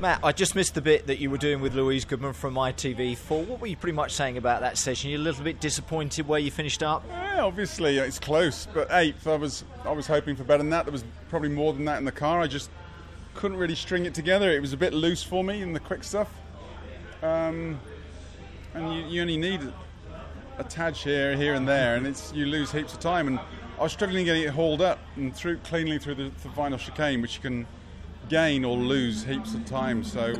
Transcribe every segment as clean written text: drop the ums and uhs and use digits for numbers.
Matt, I just missed the bit that you were doing with Louise Goodman from ITV4. What were you pretty much saying about that session? You're a little bit disappointed where you finished up? Yeah, obviously, it's close, but eighth, I was hoping for better than that. There was probably more than that in the car. I just couldn't really string it together. It was a bit loose for me in the quick stuff. And you only need a tad here and there, and you lose heaps of time. And I was struggling getting it hauled up and through cleanly through the final chicane, which you can gain or lose heaps of time. So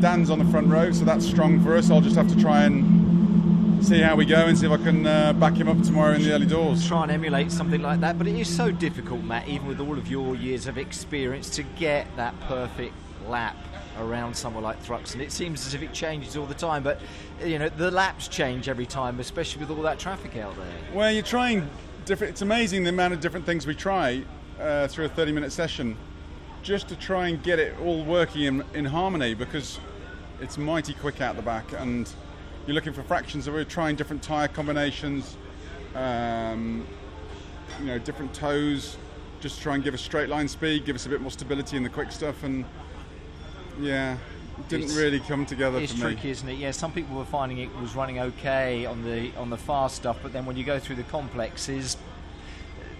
Dan's on the front row, so that's strong for us. I'll just have to try and see how we go and see if I can back him up tomorrow in the early doors, try and emulate something like that. But it is so difficult, Matt, even with all of your years of experience, to get that perfect lap around somewhere like Thruxton. It seems as if it changes all the time, but the laps change every time, especially with all that traffic out there. Well, you're trying different, it's amazing the amount of different things we try through a 30-minute session, just to try and get it all working in harmony, because it's mighty quick out the back, and you're looking for fractions. So we're trying different tyre combinations, different toes, just try and give us straight line speed, give us a bit more stability in the quick stuff, and yeah, it didn't really come together for me. It's tricky, isn't it? Yeah, some people were finding it was running okay on the fast stuff, but then when you go through the complexes,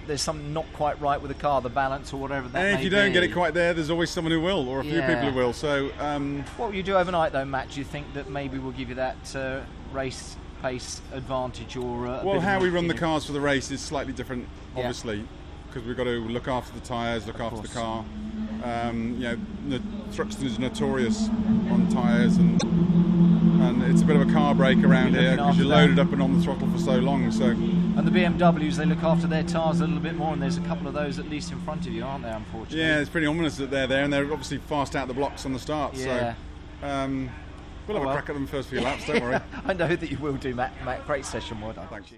there's something not quite right with the car, the balance or whatever that may be. And if you don't get it quite there, there's always someone who will, or a few people who will. So, what will you do overnight, though, Matt? Do you think that maybe we'll give you that race pace advantage? Or well, how we run the cars for the race is slightly different, obviously, because we've got to look after the tyres, look after the car. Thruxton is notorious on tyres, and it's a bit of a car break around here because you're loaded up and on the throttle for so long. So, and the BMWs, they look after their tyres a little bit more, and there's a couple of those at least in front of you, aren't there, unfortunately? Yeah, it's pretty ominous that they're there, and they're obviously fast out the blocks on the start. Yeah. So we'll have a crack at them first few laps, don't worry. I know that you will do, Matt. Great session, well done. Thank you.